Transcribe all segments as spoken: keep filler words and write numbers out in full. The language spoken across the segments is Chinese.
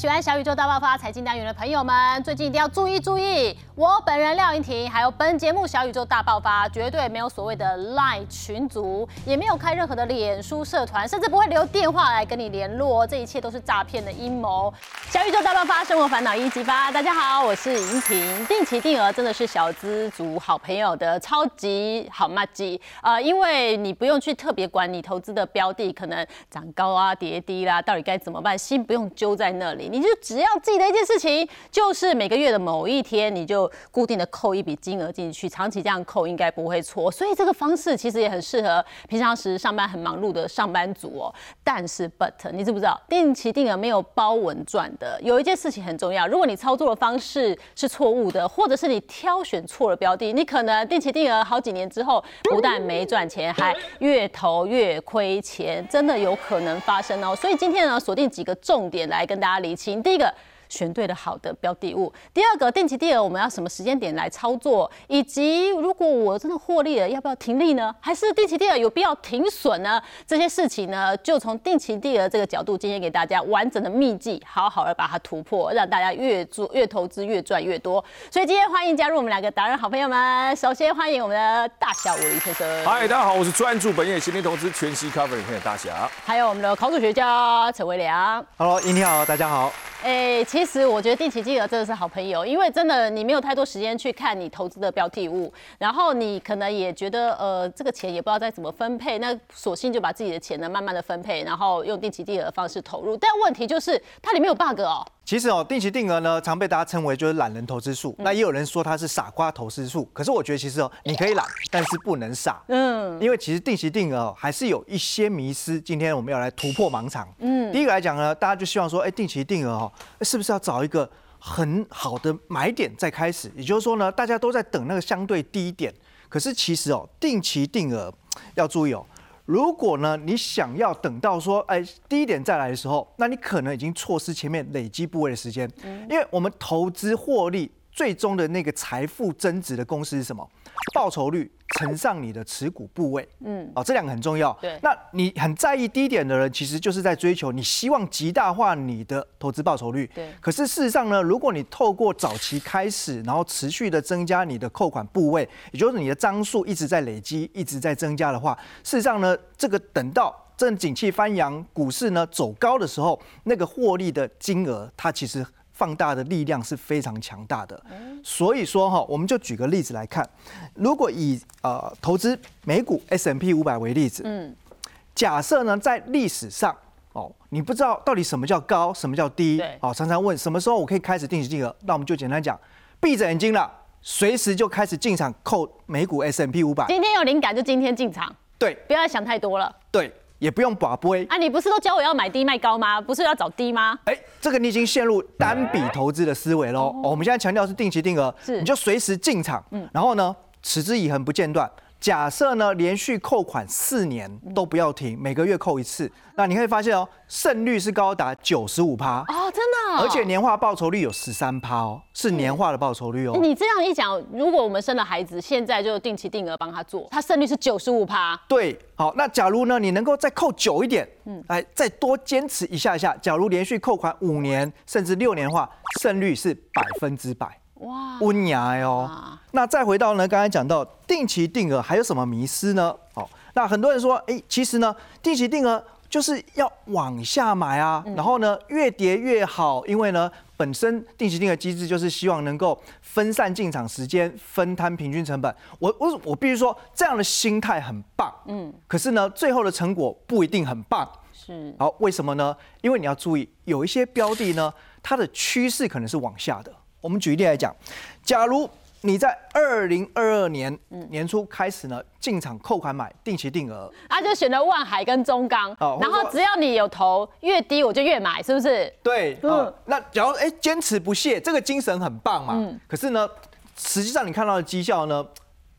喜欢小宇宙大爆发财经单元的朋友们，最近一定要注意注意。我本人廖盈婷，还有本节目小宇宙大爆发，绝对没有所谓的 LINE 群组，也没有开任何的脸书社团，甚至不会留电话来跟你联络，这一切都是诈骗的阴谋。小宇宙大爆发，生活烦恼一一激发。大家好，我是盈婷。定期定额真的是小资族好朋友的超级好麻吉，呃，因为你不用去特别管你投资的标的可能涨高啊、跌低啦、啊，到底该怎么办，心不用揪在那里。你就只要记得一件事情，就是每个月的某一天，你就固定的扣一笔金额进去，长期这样扣应该不会错。所以这个方式其实也很适合平常时上班很忙碌的上班族哦。但是 ，but 你知不知道，定期定额没有包稳赚的。有一件事情很重要，如果你操作的方式是错误的，或者是你挑选错了标的，你可能定期定额好几年之后，不但没赚钱，还越投越亏钱，真的有可能发生哦。所以今天呢，锁定几个重点来跟大家厘清。第一个，选对了好的标的物。第二个，定期定额我们要什么时间点来操作，以及如果我真的获利了，要不要停利呢？还是定期定额有必要停损呢？这些事情呢，就从定期定额这个角度，今天给大家完整的秘籍，好好的把它突破，让大家越做越投资，越赚越多。所以今天欢迎加入我们两个达人好朋友们。首先欢迎我们的大侠武林先生。嗨，大家好，我是专注本业新天投资全息 cover 影片的大侠。还有我们的考古学家陈维良。Hello， 英婷好，大家好。哎、欸，其实我觉得定期定额真的是好朋友，因为真的你没有太多时间去看你投资的标的物，然后你可能也觉得呃这个钱也不知道再怎么分配，那索性就把自己的钱呢慢慢的分配，然后用定期定额的方式投入。但问题就是它里面有 bug 哦。其实哦，定期定额呢，常被大家称为就是懒人投资术，嗯、那也有人说它是傻瓜投资术。可是我觉得其实哦，你可以懒，但是不能傻。嗯，因为其实定期定额、哦、还是有一些迷思。今天我们要来突破盲肠。嗯，第一个来讲呢，大家就希望说，哎、欸，定期定额哦，是不是要找一个很好的买点再开始？也就是说呢，大家都在等那个相对低点。可是其实哦，定期定额要注意哦。如果呢，你想要等到说，哎，低点再来的时候，那你可能已经错失前面累积部位的时间，因为我们投资获利最终的那个财富增值的公式是什么？报酬率乘上你的持股部位，嗯，哦，这两个很重要。对，那你很在意低点的人，其实就是在追求你希望极大化你的投资报酬率。对，可是事实上呢，如果你透过早期开始，然后持续的增加你的扣款部位，也就是你的张数一直在累积，一直在增加的话，事实上呢，这个等到正景气翻扬，股市呢走高的时候，那个获利的金额，它其实放大的力量是非常强大的，所以说哈，我们就举个例子来看，如果以呃投资美股 S and P 五百 为例子，嗯，假设呢在历史上哦，你不知道到底什么叫高，什么叫低，哦，常常问什么时候我可以开始定期定额，那我们就简单讲，闭着眼睛了，随时就开始进场扣美股 S and P 五百，今天有灵感就今天进场，对，不要想太多了，对。也不用把杯啊！你不是都教我要买低卖高吗？不是要找低吗？哎、欸，这个你已经陷入单笔投资的思维喽、哦。我们现在强调是定期定额，你就随时进场，嗯、然后呢，持之以恒不间断。假设呢，连续扣款四年都不要停，每个月扣一次，那你会发现哦，胜率是高达九十五趴哦，真的、哦，而且年化报酬率有十三趴哦，是年化的报酬率哦。嗯、你这样一讲，如果我们生了孩子，现在就定期定额帮他做，他胜率是九十五趴。对，好，那假如呢，你能够再扣久一点，嗯，来再多坚持一下一下，假如连续扣款五年甚至六年的话，胜率是百分之百。哇，温雅哦。那再回到呢，刚才讲到定期定额还有什么迷思呢？哦，那很多人说，哎、欸，其实呢，定期定额就是要往下买啊，嗯、然后呢，越跌越好，因为呢，本身定期定额机制就是希望能够分散进场时间，分摊平均成本。我我我必须说，这样的心态很棒，嗯，可是呢，最后的成果不一定很棒。是，好，为什么呢？因为你要注意，有一些标的呢，它的趋势可能是往下的。我们举例来讲，假如你在二零二二年年初开始呢进场扣款买定期定额，啊，就选了万海跟中钢，哦、然后只要你有投越低我就越买，是不是？对，嗯、哦，那假如哎坚持不懈，这个精神很棒嘛。嗯、可是呢，实际上你看到的绩效呢，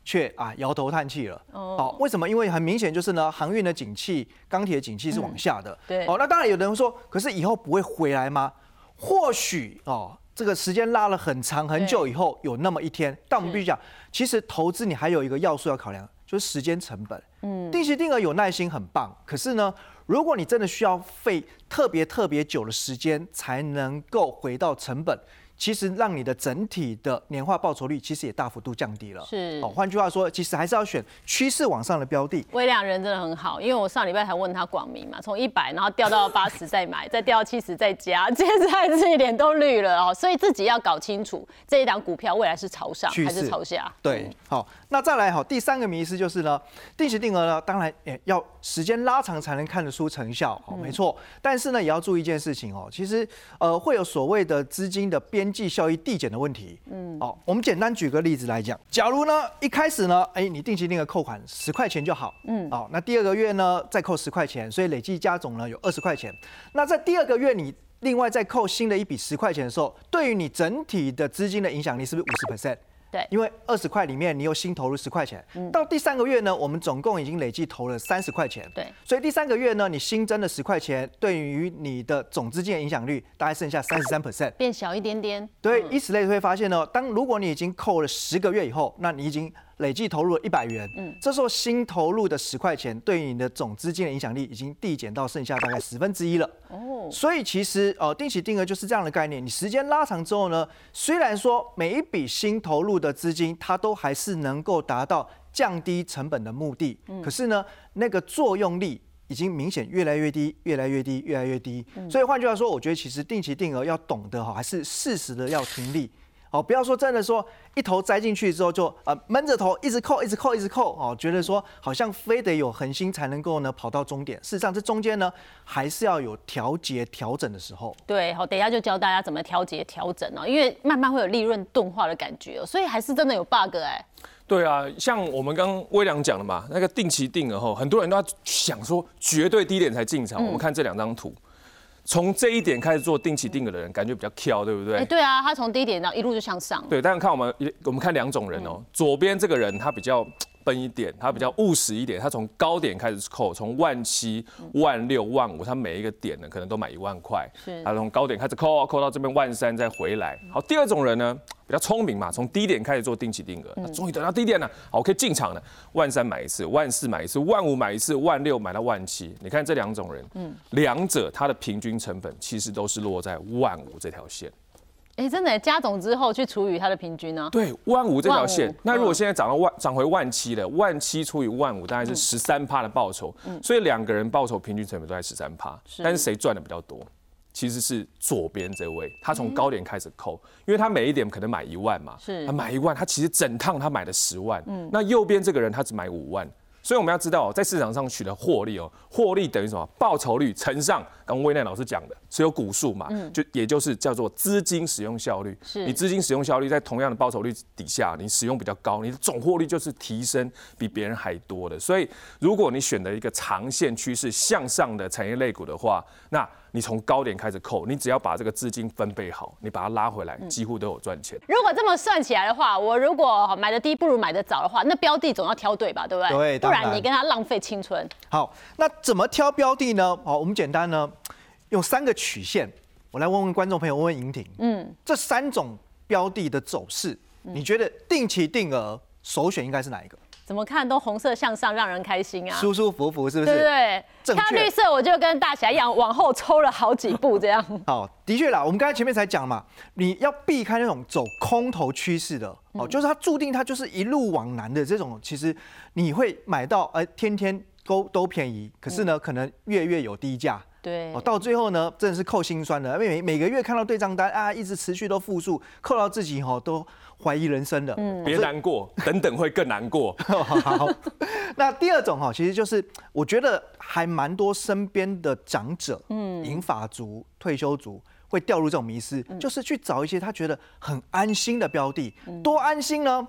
却啊摇头叹气了。哦，哦，为什么？因为很明显就是呢，航运的景气、钢铁的景气是往下的。嗯、对，哦，那当然有人会说，可是以后不会回来吗？或许哦。这个时间拉了很长很久以后，有那么一天，但我们必须讲，其实投资你还有一个要素要考量，就是时间成本。嗯，定期定额有耐心很棒，可是呢，如果你真的需要费特别特别久的时间才能够回到成本，其实让你的整体的年化报酬率其实也大幅度降低了。是，换句话说，其实还是要选趋势往上的标的。威良人真的很好，因为我上礼拜才问他广明嘛，从一百然后掉到八十再买，再掉到七十再加，现在自己脸都绿了哦。所以自己要搞清楚这一档股票未来是朝上还是朝下。对，好，那再来好，第三个迷思就是呢，定期定额呢，当然也要时间拉长才能看得出成效，哦，没错。但是呢，也要注意一件事情哦，其实呃会有所谓的资金的边际效益递减的问题，嗯，好，我们简单举个例子来讲，假如呢一开始呢，哎、欸，你定期定额扣款十块钱就好，嗯，好，那第二个月呢再扣十块钱，所以累计加总呢有二十块钱，那在第二个月你另外再扣新的一笔十块钱的时候，对于你整体的资金的影响力是不是五十%？对，因为二十块里面你又新投入十块钱，嗯，到第三个月呢，我们总共已经累计投了三十块钱，对，所以第三个月呢，你新增的十块钱，对于你的总资金的影响率大概剩下三十三%，变小一点点。对，以此类推会发现呢，当如果你已经扣了十个月以后，那你已经累计投入了一百元，嗯，这时候新投入的十块钱对于你的总资金的影响力已经递减到剩下大概十分之一了。哦，所以其实呃定期定额就是这样的概念，你时间拉长之后呢，虽然说每一笔新投入的资金它都还是能够达到降低成本的目的，嗯，可是呢那个作用力已经明显越来越低，越来越低，越来越低。嗯，所以换句话说，我觉得其实定期定额要懂得哈，还是适时的要停利。哦，不要说真的说一头栽进去之后就呃闷着头一直扣一直扣一直扣哦，觉得说好像非得有恒心才能够呢跑到终点。事实上这中间呢还是要有调节调整的时候。对，好，等一下就教大家怎么调节调整哦，因为慢慢会有利润钝化的感觉哦，所以还是真的有 bug 哎、欸。对啊，像我们刚刚威良讲的嘛，那个定期定额后，很多人都在想说绝对低点才进场，嗯，我们看这两张图。从这一点开始做定期定额的人，感觉比较翘，对不对？哎、欸，对啊，他从低点到一路就向上。对，但是看我们，我们看两种人哦、喔嗯。左边这个人他比较笨一点，他比较务实一点，他从高点开始扣，从万七、万六、万五，他每一个点呢可能都买一万块。他从高点开始扣，扣到这边万三再回来。好，第二种人呢比较聪明嘛，从低点开始做定期定额，终于等到低点了，好，我可以进场了。万三买一次，万四买一次，万五买一次，万六买到万七。你看这两种人，嗯，两者他的平均成本其实都是落在万五这条线。哎、欸，真的加总之后去除以它的平均呢、啊？对，万五这条线。那如果现在涨到万，涨回万七了，万七除以万五大概是十三趴的报酬，嗯，所以两个人报酬平均成本都在十三趴。但是谁赚的比较多？其实是左边这位，他从高点开始扣，嗯，因为他每一点可能买一万嘛，是，他买一万，他其实整趟他买了十万。嗯，那右边这个人他只买五万。所以我们要知道，在市场上取得获利哦，获利等于什么？报酬率乘上刚威良老师讲的，是有股数嘛，嗯，就也就是叫做资金使用效率。你资金使用效率在同样的报酬率底下，你使用比较高，你的总获利就是提升比别人还多的。所以，如果你选择一个长线趋势向上的产业类股的话，那你从高点开始扣，你只要把这个资金分配好，你把它拉回来，几乎都有赚钱。如果这么算起来的话，我如果买的低不如买的早的话，那标的总要挑对吧？对不对？对，不然你跟他浪费青春。好，那怎么挑标的呢？好，我们简单呢，用三个曲线，我来问问观众朋友，问问盈婷，嗯，这三种标的的走势，你觉得定期定额首选应该是哪一个？怎么看都红色向上，让人开心啊，舒舒服服是不是？对对对，看绿色我就跟大侠一样往后抽了好几步这样。好，的确啦，我们刚才前面才讲嘛，你要避开那种走空头趋势的，哦，就是它注定它就是一路往南的这种，其实你会买到，哎、呃，天天都都便宜，可是呢，可能月月有低价。对，到最后呢，真的是扣心酸的，因为每个月看到对账单啊，一直持续都负数，扣到自己哈都怀疑人生了。嗯，别难过，等等会更难过。好，那第二种哈，其实就是我觉得还蛮多身边的长者，嗯，银发族、退休族会掉入这种迷思，嗯，就是去找一些他觉得很安心的标的，嗯，多安心呢？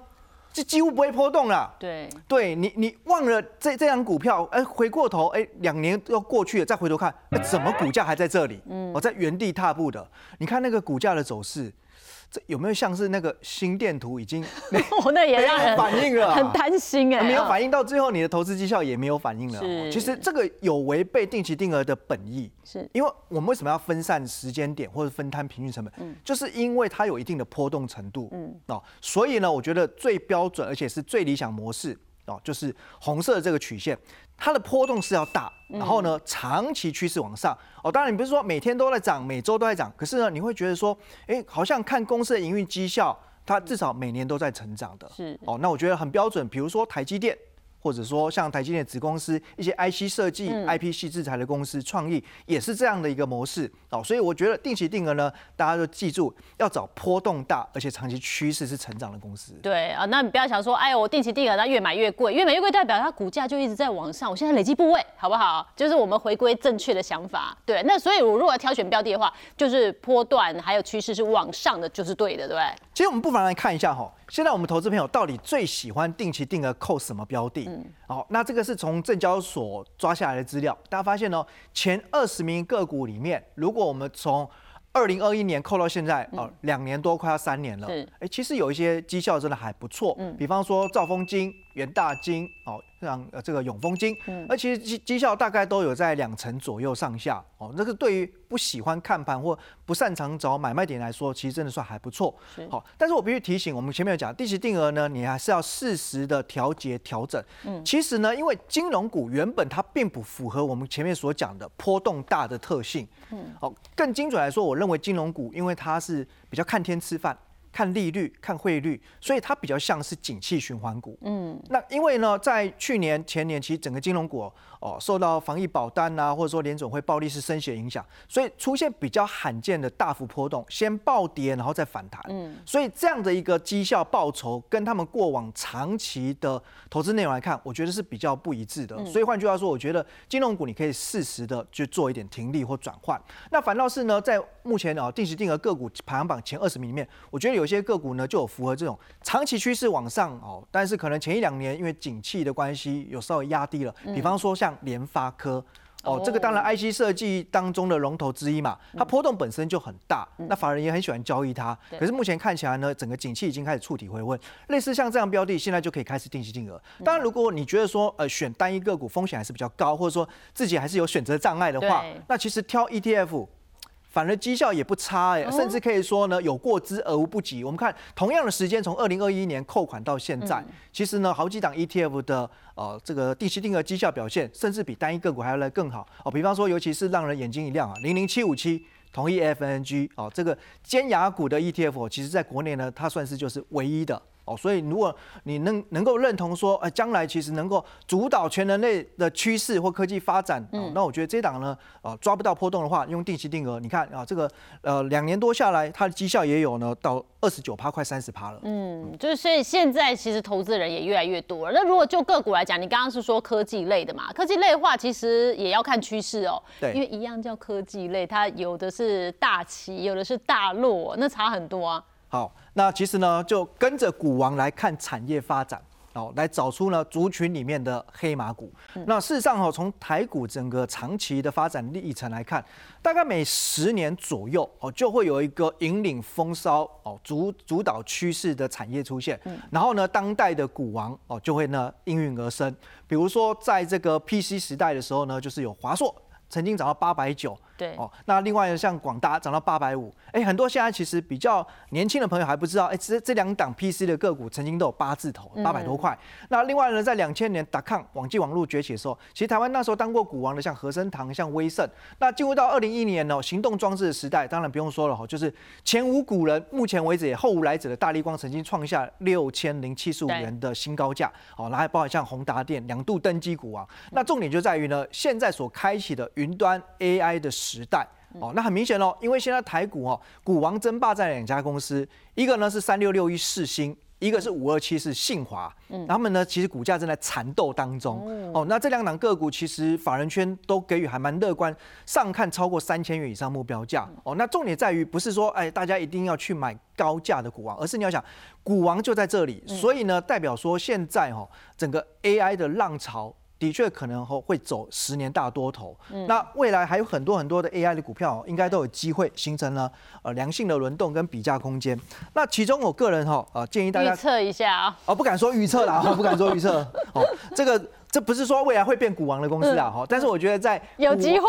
这几乎不会波动啦。对，对你，你忘了这这张股票，哎、欸，回过头，哎、欸，两年要过去了，再回头看，欸、怎么股价还在这里？嗯，我在原地踏步的。你看那个股价的走势，这有没有像是那个心电图已经我那也让人反应了，很担心哎、欸，没有反应到最后，你的投资绩效也没有反应了。其实这个有违背定期定额的本意，是因为我们为什么要分散时间点或者分摊平均成本？嗯，就是因为它有一定的波动程度。嗯，哦，所以呢，我觉得最标标准而且是最理想模式，哦，就是红色的这个曲线，它的波动是要大，然后呢长期趋势往上哦。当然你不是说每天都在涨，每周都在涨，可是呢你会觉得说，哎，好像看公司的营运绩效，它至少每年都在成长的。是哦，那我觉得很标准，比如说台积电。或者说像台积电子公司一些 I C 设计、I P 系制裁的公司，创意也是这样的一个模式哦，所以我觉得定期定额呢，大家就记住要找波动大而且长期趋势是成长的公司。对啊，那你不要想说，哎呦，我定期定额那越买越贵，越买越贵代表它股价就一直在往上，我现在累积部位好不好？就是我们回归正确的想法。对，那所以我如果要挑选标的的话，就是波段还有趋势是往上的，就是对的，对不对？其实我们不妨来看一下哈。现在我们投资朋友到底最喜欢定期定额扣什么标的？嗯，好，那这个是从证交所抓下来的资料，大家发现哦，前二十名个股里面，如果我们从二零二一年扣到现在哦，两年多快要三年了，哎、欸，其实有一些绩效真的还不错，嗯，比方说兆丰金、元大金哦，像呃这个永丰金，嗯，而其实绩绩效大概都有在两成左右上下哦，那个对于不喜欢看盘或不擅长找买卖点来说，其实真的算还不错。好，但是我必须提醒，我们前面有讲定期定额呢，你还是要适时的调节调整。嗯，其实呢，因为金融股原本它并不符合我们前面所讲的波动大的特性。嗯，好，更精准来说，我认为金融股因为它是比较看天吃饭。看利率、看汇率，所以它比较像是景气循环股。嗯，那因为呢，在去年、前年，其实整个金融股哦受到防疫保单啊，或者说联准会暴力式升息影响，所以出现比较罕见的大幅波动，先暴跌，然后再反弹。嗯，所以这样的一个绩效报酬跟他们过往长期的投资内容来看，我觉得是比较不一致的。嗯、所以换句话说，我觉得金融股你可以适时的去做一点停利或转换。那反倒是呢，在目前啊定期定额个股排行榜前二十名里面，我觉得有。有些个股呢就有符合这种长期趋势往上哦，但是可能前一两年因为景气的关系有稍微压低了，比方说像联发科哦，这个当然 I C 设计当中的龙头之一嘛，它波动本身就很大，那法人也很喜欢交易它。可是目前看起来呢，整个景气已经开始触底回温，类似像这样标的现在就可以开始定期定额。当然，如果你觉得说呃选单一个股风险还是比较高，或者说自己还是有选择障碍的话，那其实挑 E T F。反而绩效也不差哎、欸，甚至可以说呢有过之而无不及。我们看同样的时间，从二零二一年扣款到现在，其实呢好几档 E T F 的呃这个定期定额绩效表现，甚至比单一个股还要来更好哦。比方说，尤其是让人眼睛一亮啊，零零七五七。同一 F N G 哦，这个尖牙股的 E T F 其实在国内呢，它算是就是唯一的哦，所以如果你能能够认同说，呃，将来其实能够主导全人类的趋势或科技发展，哦，那我觉得这档呢，啊，抓不到波动的话，用定期定额，你看啊，这个呃两年多下来，它的绩效也有呢到。二十九趴快三十趴了，嗯，就是所以现在其实投资人也越来越多了。那如果就个股来讲，你刚刚是说科技类的嘛？科技类的话，其实也要看趋势哦。对，因为一样叫科技类，它有的是大起，有的是大落，那差很多啊。好，那其实呢，就跟着股王来看产业发展。哦，来找出呢族群里面的黑马股。嗯、那事实上哈、哦，从台股整个长期的发展历程来看，大概每十年左右哦，就会有一个引领风骚哦主主导趋势的产业出现。嗯、然后呢，当代的股王哦就会呢应运而生。比如说在这个 P C 时代的时候呢，就是有华硕曾经涨到八百九。对哦，那另外像广达涨到八百五，哎，很多现在其实比较年轻的朋友还不知道，哎，这这两档 P C 的个股曾经都有八字头，八百多块。嗯、那另外呢，在两千年打抗网际网络崛起的时候，其实台湾那时候当过股王的，像和生堂、像威盛。那进入到二零一一年哦，行动装置的时代，当然不用说了哈，就是前无古人，目前为止也后无来者的大立光曾经创下六千零七十五元的新高价，哦，然后还包含像宏达电两度登基股王。那重点就在于呢，现在所开启的云端 A I 的时代哦，那很明显哦，因为现在台股哦，股王争霸在两家公司，一个呢是三六六一世芯，一个是五二七是信华，嗯，他们呢其实股价正在缠斗当中，嗯、哦，那这两档个股其实法人圈都给予还蛮乐观，上看超过三千元以上目标价，嗯、哦，那重点在于不是说哎大家一定要去买高价的股王，而是你要想股王就在这里，嗯、所以呢代表说现在哦整个 A I 的浪潮。的确可能会走十年大多头，嗯、那未来还有很多很多的 A I 的股票，应该都有机会形成了呃良性的轮动跟比价空间。那其中我个人哈、呃、建议大家预测一下啊，哦不敢说预测啦，不敢说预测哦，这个这不是说未来会变股王的公司啊，哈、嗯，但是我觉得在有机会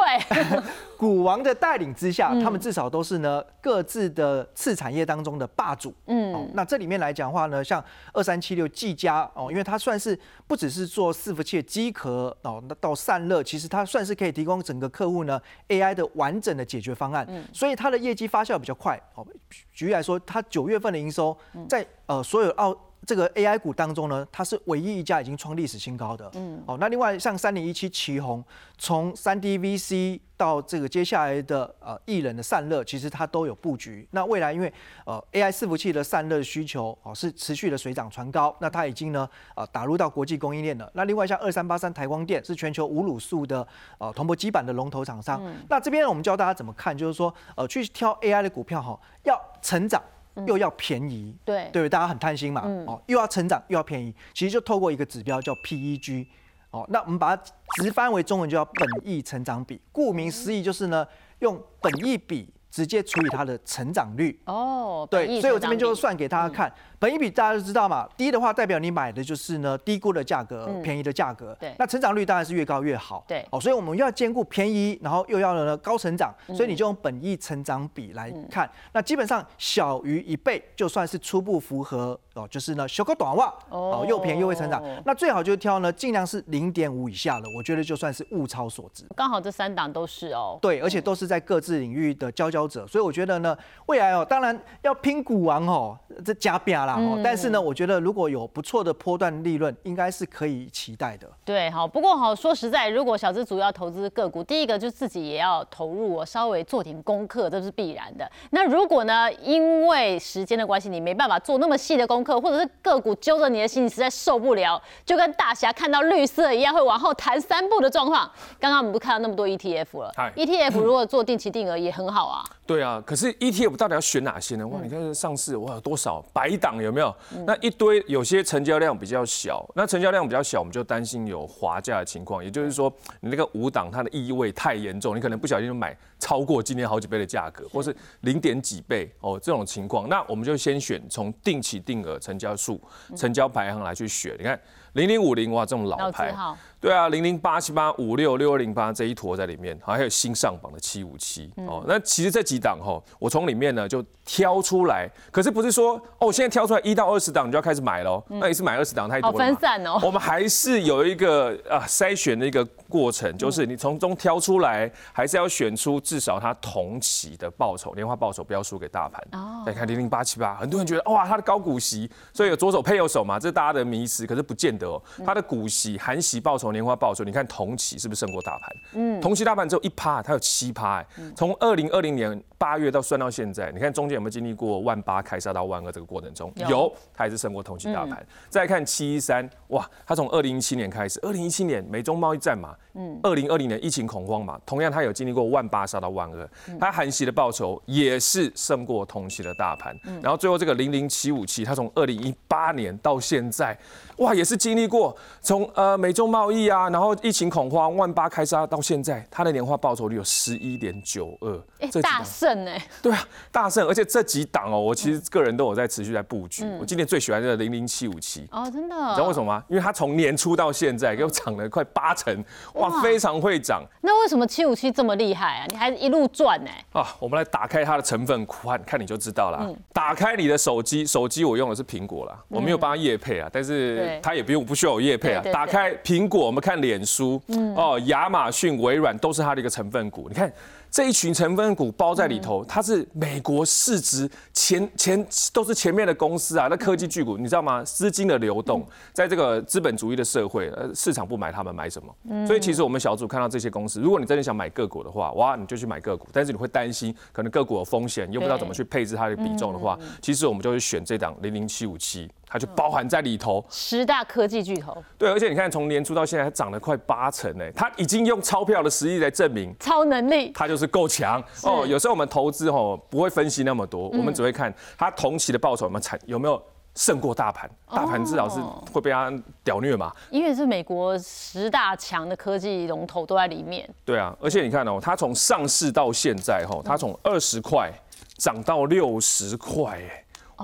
股王的带领之下，嗯、他们至少都是呢各自的次产业当中的霸主。嗯、哦，那这里面来讲的话呢，像二三七六技嘉哦，因为它算是不只是做伺服器的机壳哦，到散热，其实它算是可以提供整个客户呢 A I 的完整的解决方案，嗯、所以它的业绩发酵比较快。哦，举例来说，它九月份的营收在呃所有澳这个 A I 股当中呢，它是唯一一家已经创历史新高的。嗯，哦，那另外像三零一七奇宏，从三 D V C 到这个接下来的呃艺人的散热，其实它都有布局。那未来因为呃 A I 伺服器的散热需求哦是持续的水涨船高，那它已经呢呃打入到国际供应链了。那另外像二三八三台光电是全球无卤素的呃铜箔基板的龙头厂商。嗯、那这边我们教大家怎么看，就是说呃去挑 A I 的股票哈，要成长。又要便宜，嗯、对对，大家很贪心嘛，嗯、哦，又要成长又要便宜，其实就透过一个指标叫 P E G， 哦，那我们把它直翻为中文就叫本益成长比，顾名思义就是呢，用本益比直接除以它的成长率。哦，对，所以我这边就算给大家看，嗯、本益比大家就知道嘛，低的话代表你买的就是呢低估的价格，嗯、便宜的价格，对，那成长率当然是越高越好，对，哦，所以我们要兼顾便宜，然后又要呢高成长，所以你就用本益成长比来看，嗯、那基本上小于一倍就算是初步符合哦，就是呢小个短袜哦，又便宜又会成长，哦、那最好就挑呢尽量是零点五以下的，我觉得就算是物超所值，刚好这三档都是哦，对，而且都是在各自领域的佼佼。所以我觉得呢，未来哦，当然要拼股王哦，这加倍啦哦。嗯、但是呢，我觉得如果有不错的波段利润，应该是可以期待的。对，好。不过好说实在，如果小资族要投资个股，第一个就是自己也要投入，我稍微做点功课，这是必然的。那如果呢，因为时间的关系，你没办法做那么细的功课，或者是个股揪着你的心，你实在受不了，就跟大侠看到绿色一样，会往后弹三步的状况。刚刚我们不看到那么多 E T F 了 ，E T F 如果做定期定额也很好啊。对啊，可是 E T F 到底要选哪些呢？哇，你看上市哇有多少百档有没有？嗯、那一堆有些成交量比较小，那成交量比较小，我们就担心有滑价的情况。也就是说，你那个五档它的异味太严重，你可能不小心就买超过今天好几倍的价格，或是零点几倍哦这种情况。那我们就先选从定期定额、成交数、成交排行来去选。你看零零五零哇这种老牌，对啊，零零八七八五六六二零八这一坨在里面，还有新上榜的七五七哦。那其实这几档哈，我从里面呢就挑出来，可是不是说哦，现在挑出来一到二十档你就要开始买喽？嗯、那也是买二十档太多了，好分散哦。我们还是有一个啊筛选的一个过程，就是你从中挑出来，还是要选出至少它同期的报酬，年化报酬不要输给大盘。哦，再看零零八七八，很多人觉得哇它的高股息，所以有左手配右手嘛，这是大家的迷思，可是不见得。它的股息、含息报酬、年化报酬，你看同期是不是胜过大盘？嗯，同期大盘只有一趴，它有七趴。从二零二零年八月到算到现在，你看中间有没有经历过万八开杀到万二这个过程中？有，它也是胜过同期大盘。嗯、再看七一三，哇，它从二零一七年开始，二零一七年美中贸易战嘛，嗯，二零二零年疫情恐慌嘛，同样它有经历过万八杀到万二，它含息的报酬也是胜过同期的大盘。然后最后这个零零七五七，它从二零一八年到现在，哇，也是经历。经历过从呃美中贸易啊，然后疫情恐慌，万八开杀到现在，它的年化报酬率有十一点九二，大胜哎、欸，对啊，大胜，而且这几档哦，我其实个人都有在持续在布局。嗯、我今年最喜欢的零零七五七哦，真的、哦，你知道为什么吗？因为它从年初到现在给我涨了快八成，哇，哇非常会涨。那为什么七五七这么厉害啊？你还一路赚呢、欸？啊，我们来打开它的成分股，看你就知道啦。嗯、打开你的手机，手机我用的是苹果啦，我没有帮它业配啊，但是它也不用。不需要有业配啊！對對對打开苹果，我们看脸书，嗯、哦，亚马逊、微软都是它的一个成分股。你看这一群成分股包在里头，嗯、它是美国市值前前都是前面的公司啊，那科技巨股，嗯、你知道吗？资金的流动，嗯、在这个资本主义的社会，市场不买他们买什么？嗯、所以其实我们小组看到这些公司，如果你真的想买个股的话，哇，你就去买个股，但是你会担心可能个股有风险，又不知道怎么去配置它的比重的话，嗯、其实我们就会选这档零零七五七。它就包含在里头，十大科技巨头。对，而且你看，从年初到现在，它涨了快八成诶，它已经用钞票的实力来证明超能力，它就是够强哦。有时候我们投资哦，不会分析那么多，我们只会看它同期的报酬有没有产有没有。胜过大盘，大盘至少是会被它屌虐嘛。因为是美国十大强的科技龙头都在里面。对啊，而且你看哦，它从上市到现在哦，它从二十块涨到六十块，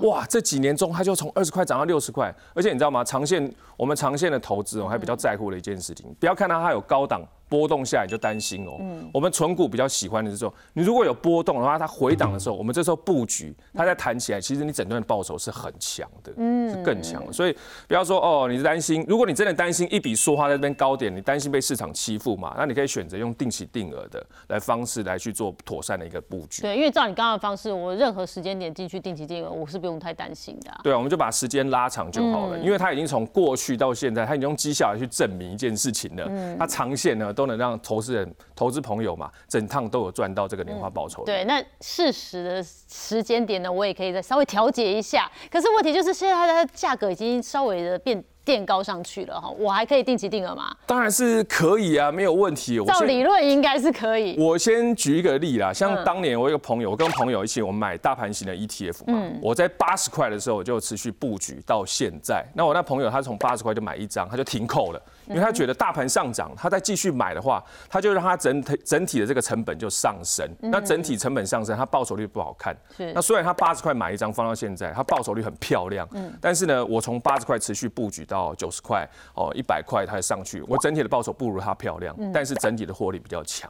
哇，这几年中它就从二十块涨到六十块，而且你知道吗？长线我们长线的投资哦，还比较在乎的一件事情，不要看到它有高档波动下你就担心哦。嗯，我们存股比较喜欢的是说，你如果有波动的话，它回档的时候，我们这时候布局，它再弹起来，其实你整段报酬是很强的，嗯，是更强的。所以不要说哦，你担心，如果你真的担心一笔梭哈在这边高点，你担心被市场欺负嘛，那你可以选择用定期定额的来方式来去做妥善的一个布局。对，因为照你刚刚的方式，我任何时间点进去定期定额，我是不用太担心的啊。对啊，我们就把时间拉长就好了，嗯，因为它已经从过去到现在，它已经用绩效来去证明一件事情了，嗯，它长线呢。都能让投资人、投资朋友嘛，整趟都有赚到这个年化报酬，嗯。对，那适时的时间点呢，我也可以再稍微调节一下。可是问题就是，现在它的价格已经稍微的变。垫高上去了哈，我还可以定期定额吗？当然是可以啊，没有问题。照理论应该是可以。我先举一个例啦，像当年我一个朋友，我跟朋友一起我们买大盘型的 E T F 嘛，嗯，我在八十块的时候我就持续布局到现在。那我那朋友他从八十块就买一张，他就停扣了，因为他觉得大盘上涨，他再继续买的话，他就让他整体整体的这个成本就上升。嗯，那整体成本上升，他报酬率不好看。那虽然他八十块买一张放到现在，他报酬率很漂亮，嗯，但是呢，我从八十块持续布局到。到九十块哦，一百块它上去，我整体的报酬不如它漂亮，嗯，但是整体的获利比较强。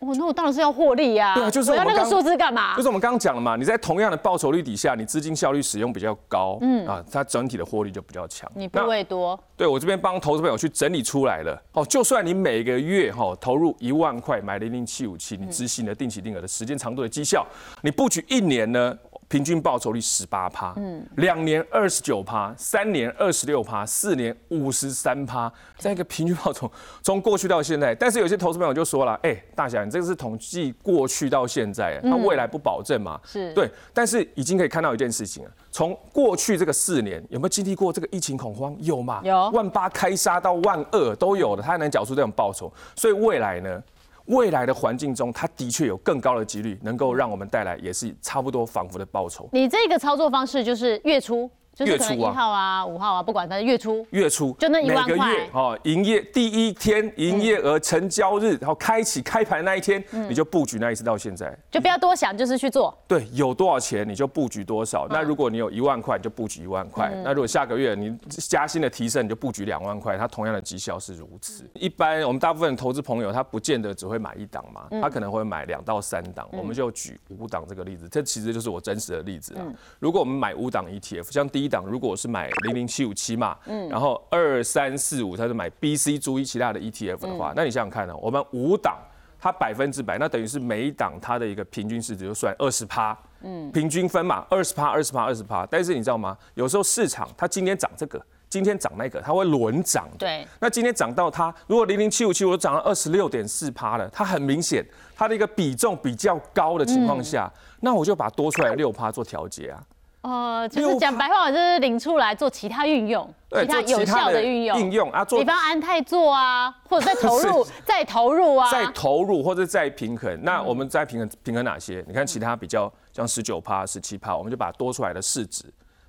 哦，那我当然是要获利呀，啊。对啊，就是我要那个数字干嘛？就是我们刚刚讲了嘛，你在同样的报酬率底下，你资金效率使用比较高，嗯啊，它整体的获利就比较强。你部位多？对，我这边帮投资朋友去整理出来了。哦，就算你每个月哈，哦，投入一万块买零零七五七，你执行的定期定额的时间长度的绩效，你布局一年呢？平均报酬率十八趴，嗯，两年二十九趴，三年二十六趴，四年五十三趴，这样一个平均报酬，从过去到现在。但是有些投资朋友就说了，哎，欸，大侠，你这个是统计过去到现在，那未来不保证嘛？是，嗯，对。但是已经可以看到一件事情了，从过去这个四年，有没有经历过这个疫情恐慌？有嘛？有，万八开杀到万二都有的，他还能缴出这种报酬，所以未来呢？未来的环境中，它的确有更高的几率能够让我们带来也是差不多仿佛的报酬。你这个操作方式就是月初，就是可能一号啊、五号啊，不管它月初，月初就那一万块。每个月哦，营业第一天营业额成交日，然后开启开盘那一天，嗯，你就布局那一次到现在，就不要多想，就是去做。对，有多少钱你就布局多少。嗯，那如果你有一万块，你就布局一万块。嗯，那如果下个月你加薪的提升，你就布局两万块。它同样的绩效是如此。一般我们大部分投资朋友，他不见得只会买一档嘛，他可能会买两到三档。嗯，我们就举五档这个例子，这其实就是我真实的例子啦。嗯，如果我们买五档 E T F， 像第一第一档如果我是买零零七五七嘛，嗯，然后二三四五，它是买 B、C 诸一其他的 E T F 的话，嗯，那你想想看呢，哦，我们五档它百分之百，那等于是每一档它的一个平均市值就算二十趴，嗯，平均分嘛，二十趴、二十趴、二十趴。但是你知道吗？有时候市场它今天涨这个，今天涨那个，它会轮涨。对，那今天涨到它，如果零零七五七我涨了二十六点四趴了，它很明显它的一个比重比较高的情况下，嗯，那我就把多出来六趴做调节啊。呃，就是讲白话，我就是领出来做其他运用，其他有效的运用，应用啊，做比方安泰做啊，或者再投入，再投入啊，再投入或者再平衡。那我们再平衡平衡哪些？你看其他比较像十九趴、十七趴，我们就把多出来的市值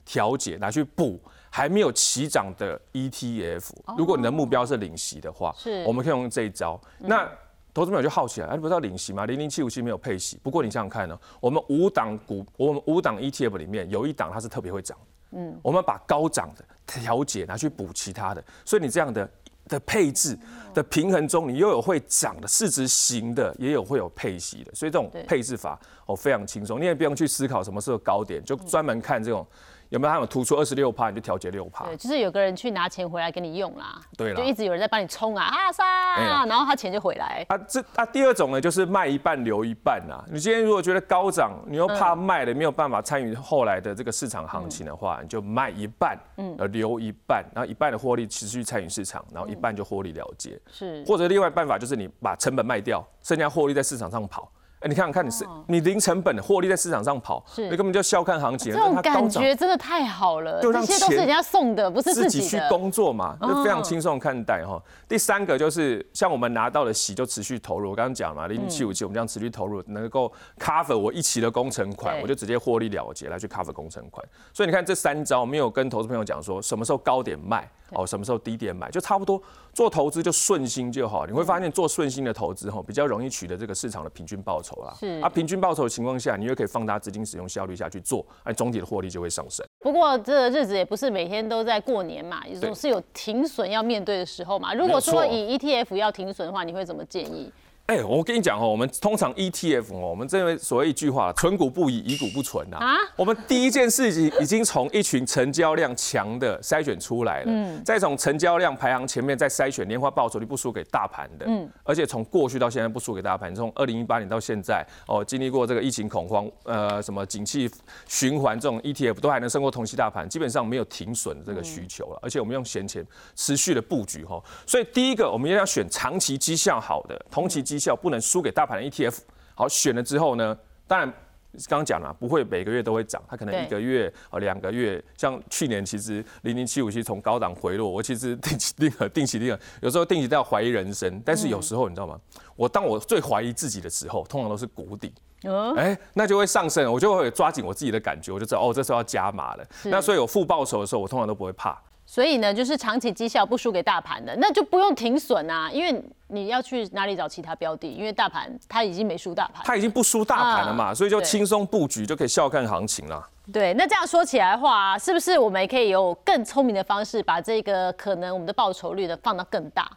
调节拿去补还没有起涨的 E T F。如果你的目标是领息的话，我们可以用这一招。那投资朋友就好奇了，啊，你不知道领息吗？零零七五七没有配息，不过你想想看呢，我们五档股，我们五档 E T F 里面有一档它是特别会涨，嗯，我们把高涨的调节拿去补其他的，所以你这样的的配置的平衡中，你又有会涨的市值型的，也有会有配息的，所以这种配置法哦非常轻松，你也不用去思考什么是高点，就专门看这种。有没有他有突出二十六趴，你就调节六趴。对，就是有个人去拿钱回来给你用啦。对啦，就一直有人在帮你冲啊啊杀，啊，然后他钱就回来。啊，这啊第二种呢，就是卖一半留一半啦。你今天如果觉得高涨，你又怕卖了，嗯，没有办法参与后来的这个市场行情的话，嗯，你就卖一半，嗯，留一半，然后一半的获利持续参与市场，然后一半就获利了结。是，嗯。或者另外办法就是你把成本卖掉，剩下获利在市场上跑。欸，你看看你是你零成本获利在市场上跑，你根本就笑看行情。这种感觉真的太好了，就让钱这些都是人家送的，不是自己的。自己去工作嘛，就非常轻松看待哈。第三个就是像我们拿到的息就持续投入，我刚刚讲嘛，零七五七我们这样持续投入，能够 cover 我一期的工程款，我就直接获利了结来去 cover 工程款。所以你看这三招，没有跟投资朋友讲说什么时候高点卖，哦，什么时候低点买，就差不多做投资就顺心就好。你会发现做顺心的投资哈，比较容易取得这个市场的平均报酬啦。是啊，平均报酬的情况下，你又可以放大资金使用效率下去做，哎，总体的获利就会上升。不过这日子也不是每天都在过年嘛，总是有停损要面对的时候嘛。如果说以 E T F 要停损的话，你会怎么建议？哎、欸，我跟你讲哦，我们通常 E T F 哦，我们这边所谓一句话，存股不疑，疑股不存呐、啊。啊，我们第一件事情已经从一群成交量强的筛选出来了，嗯，再从成交量排行前面再筛选年化报酬率不输给大盘的，嗯，而且从过去到现在不输给大盘，从二零一八年到现在哦，经历过这个疫情恐慌，呃，什么景气循环这种 E T F 都还能胜过同期大盘，基本上没有停损这个需求了，嗯、而且我们用闲钱持续的布局哈、哦，所以第一个我们要选长期绩效好的，同期绩。绩效不能输给大盘的 E T F， 好选了之后呢，当然刚刚讲了，不会每个月都会涨，它可能一个月、两个月，像去年其实零零七五七从高档回落，我其实定期定额、定期定额，有时候定期到怀疑人生，但是有时候你知道吗？嗯、我当我最怀疑自己的时候，通常都是谷底。哎、欸，那就会上升，我就会抓紧我自己的感觉，我就知道哦，这时候要加码了。那所以我负报酬的时候，我通常都不会怕。所以呢，就是长期绩效不输给大盘的，那就不用停损啊，因为你要去哪里找其他标的？因为大盘它已经没输大盘，它已经不输大盘了嘛，啊、所以就轻松布局就可以笑看行情啦。对，那这样说起来的话，是不是我们也可以有更聪明的方式，把这个可能我们的报酬率的放到更大？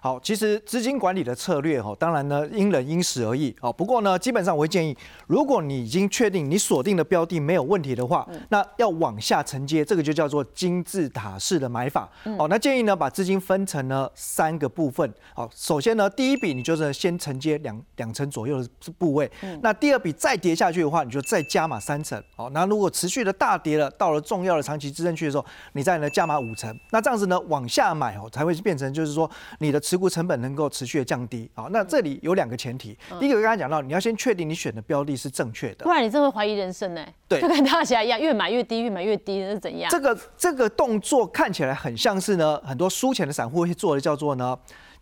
好，其实资金管理的策略哈，当然呢，因人因时而异。好，不过呢，基本上我会建议，如果你已经确定你锁定的标的没有问题的话，嗯、那要往下承接，这个就叫做金字塔式的买法。嗯、好，那建议呢，把资金分成呢三个部分。好，首先呢，第一笔你就是先承接两两成左右的部位，嗯、那第二笔再跌下去的话，你就再加码三成。好，那如果持续的大跌了，到了重要的长期支撑区的时候，你再呢加码五成。那这样子呢，往下买哦，才会变成就是说你的持持股成本能够持续的降低，好，那这里有两个前提，第一个刚才讲到，你要先确定你选的标的是正确的，不然你真的会怀疑人生呢、欸。对，就跟大家一样，越买越低，越买越低，那是怎样？这个这个动作看起来很像是呢，很多输钱的散户会做的叫做呢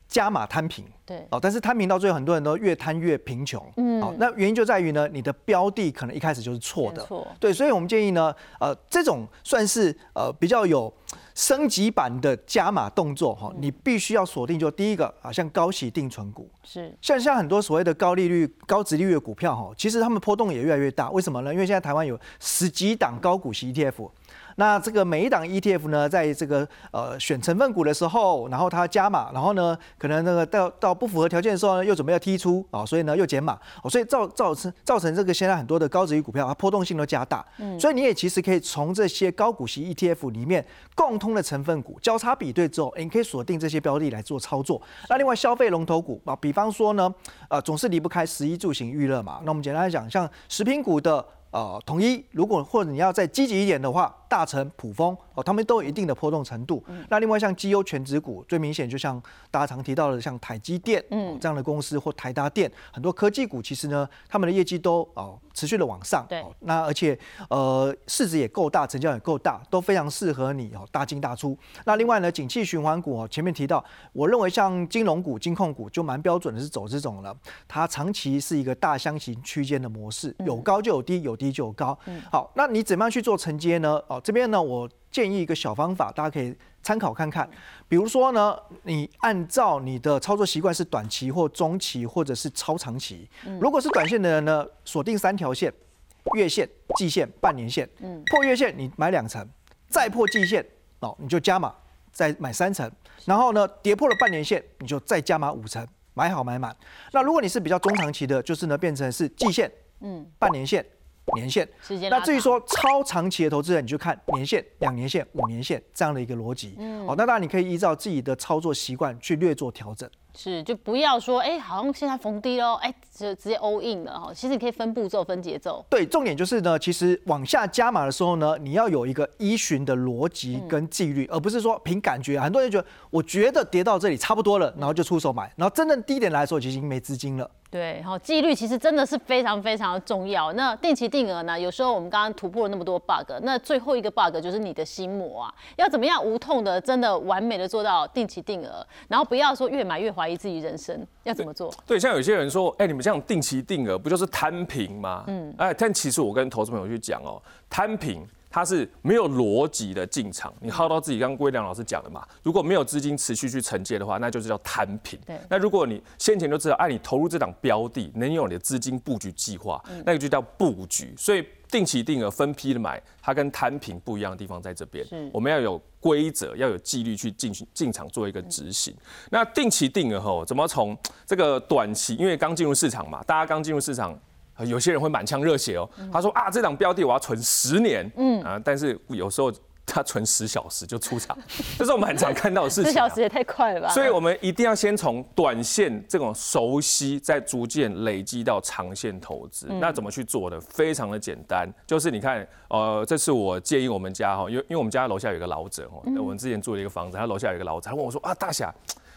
加码摊平。对，哦，但是摊平到最后，很多人都越摊越贫穷。嗯，好，那原因就在于呢，你的标的可能一开始就是错的。错。对，所以我们建议呢，呃，这种算是呃比较有。升级版的加码动作哈，你必须要锁定就第一个啊，像高息定存股是，像像很多所谓的高利率、高殖利率的股票哈，其实他们波动也越来越大，为什么呢？因为现在台湾有十几档高股息 E T F。那这个每一档 E T F 呢，在这个呃选成分股的时候，然后它加码，然后呢，可能那个到到不符合条件的时候呢，又准备要踢出啊、哦，所以呢又减码、哦，所以造造成造成这个现在很多的高殖利率股票它波动性都加大，嗯、所以你也其实可以从这些高股息 E T F 里面共通的成分股交叉比对之后，欸、你可以锁定这些标的来做操作。那另外消费龙头股啊，比方说呢，呃总是离不开食衣住行娱乐嘛，那我们简单来讲，像食品股的。呃，统一，如果或者你要再积极一点的话，大成、普丰哦，他们都有一定的波动程度。嗯、那另外像绩优全指股，最明显就像大家常提到的，像台积电、嗯、这样的公司或台达电，很多科技股其实呢，他们的业绩都哦持续的往上。对、哦，那而且呃市值也够大，成交也够大，都非常适合你哦大进大出。那另外呢，景气循环股哦，前面提到，我认为像金融股、金控股就蛮标准的是走这种了，它长期是一个大箱型区间的模式，有高就有低，有低。低就高，好，那你怎么样去做承接呢？哦，这边呢，我建议一个小方法，大家可以参考看看。比如说呢，你按照你的操作习惯是短期或中期或者是超长期。如果是短线的人呢，锁定三条线：月线、季线、半年线。破月线你买两成，再破季线哦，你就加码再买三成，然后呢，跌破了半年线你就再加码五成，买好买满。那如果你是比较中长期的，就是呢变成是季线、嗯、半年线。年限，那至于说超长期的投资人，你就看年限、两年限、五年限这样的一个逻辑。嗯，好、哦，那当然你可以依照自己的操作习惯去略做调整。是，就不要说，哎、欸，好像现在逢低喽，哎、欸，直直接 all in 了哈。其实你可以分步骤、分节奏。对，重点就是呢，其实往下加码的时候呢，你要有一个依循的逻辑跟纪律，嗯、而不是说凭感觉。很多人觉得，我觉得跌到这里差不多了，然后就出手买，然后真正低点来的时候，已经没资金了。对，好，纪律其实真的是非常非常的重要。那定期定额呢？有时候我们刚刚突破了那么多 bug， 那最后一个 bug 就是你的心魔啊，要怎么样无痛的、真的完美的做到定期定额，然后不要说越买越怀疑自己人生，要怎么做？对，像有些人说，哎、欸，你们这样定期定额不就是摊平吗？嗯，哎，但其实我跟投资朋友去讲哦，摊平。它是没有逻辑的进场，你耗到自己。刚刚威良老师讲了嘛，如果没有资金持续去承接的话，那就是叫摊平。那如果你先前就知道，哎、啊，你投入这档标的能有你的资金布局计划，那个就叫布局。所以定期定额分批的买，它跟摊平不一样的地方在这边，我们要有规则，要有纪律去进进场做一个执行。嗯、那定期定额吼，怎么从这个短期，因为刚进入市场嘛，大家刚进入市场。有些人会满腔热血哦，他说啊，这档标的我要存十年，嗯啊，但是有时候他存十小时就出场，这是我蛮常看到的事情、啊。十小时也太快了吧！所以我们一定要先从短线这种熟悉，再逐渐累积到长线投资。嗯、那怎么去做呢？非常的简单，就是你看，呃，这是我建议我们家哈，因为因为我们家楼下有一个老者哈，我们之前住了一个房子，他楼下有一个老者，他问我说啊，大侠。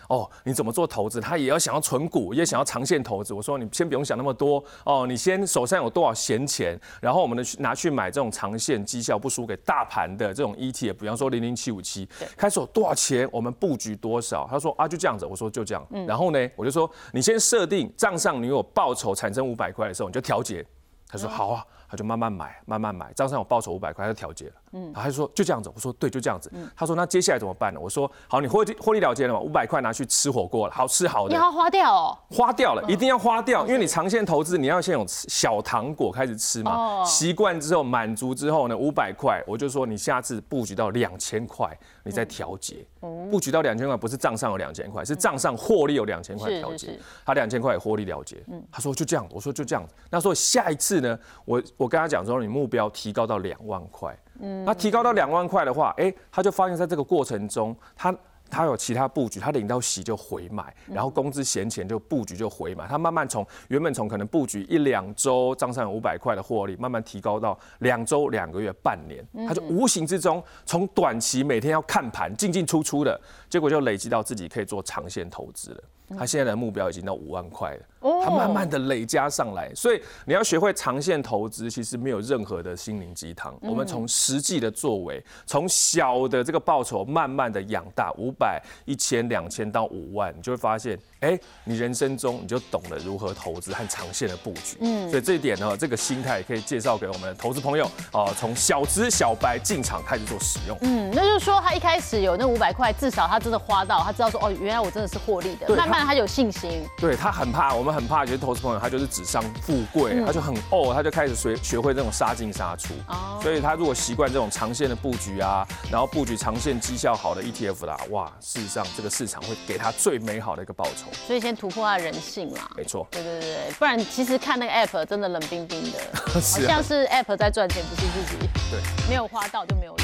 哦，你怎么做投资？他也要想要存股，也想要长线投资。我说你先不用想那么多哦，你先手上有多少闲钱，然后我们拿去买这种长线绩效不输给大盘的这种 E T F， 比方说零零七五七，开始有多少钱，我们布局多少。他说啊，就这样子。我说就这样。嗯、然后呢，我就说你先设定账上你有报酬产生五百块的时候，你就调节。他说好啊，他就慢慢买，慢慢买。账上有报酬五百块，他就调节了。嗯，他就说就这样子。我说对，就这样子。嗯、他说那接下来怎么办呢？我说好，你获利获利了结了嘛？五百块拿去吃火锅了，好吃好的。你要花掉哦，花掉了，一定要花掉，嗯、因为你长线投资，你要先有小糖果开始吃嘛。习惯、哦、之后满足之后呢，五百块，我就说你下次布局到两千块，你再调节。嗯、布局到两千块不是账上有两千块，是账上获利有两千块调节。他两千块也获利了结。嗯、他说就这样，我说就这样子。那说下一次。呢我我跟他讲说，你目标提高到两万块，嗯，那提高到两万块的话，哎、欸，他就发现在这个过程中，他他有其他布局，他领到息就回买，然后工资闲钱就布局就回买，他慢慢从原本从可能布局一两周账上有五百块的获利，慢慢提高到两周、两个月、半年，他就无形之中从短期每天要看盘进进出出的，结果就累积到自己可以做长线投资了。他现在的目标已经到五万块了，他慢慢的累加上来，所以你要学会长线投资，其实没有任何的心灵鸡汤，我们从实际的作为，从小的这个报酬慢慢的养大，五百、一千、两千到五万，你就会发现，哎，你人生中你就懂了如何投资和长线的布局。嗯，所以这一点呢，这个心态可以介绍给我们的投资朋友啊，从小资小白进场开始做使用。嗯，那就是说他一开始有那五百块，至少他真的花到，他知道说哦，原来我真的是获利的。但他有信心，对他很怕，我们很怕，觉得投资朋友他就是纸上富贵，嗯、他就很哦，他就开始学学会这种杀进杀出，哦、所以他如果习惯这种长线的布局啊，然后布局长线绩效好的 E T F 啦，哇，事实上这个市场会给他最美好的一个报酬，所以先突破他人性啦，没错，对对对，不然其实看那个 app 真的冷冰冰的，是啊、好像是 app 在赚钱，不是自己，对，没有花到就没有。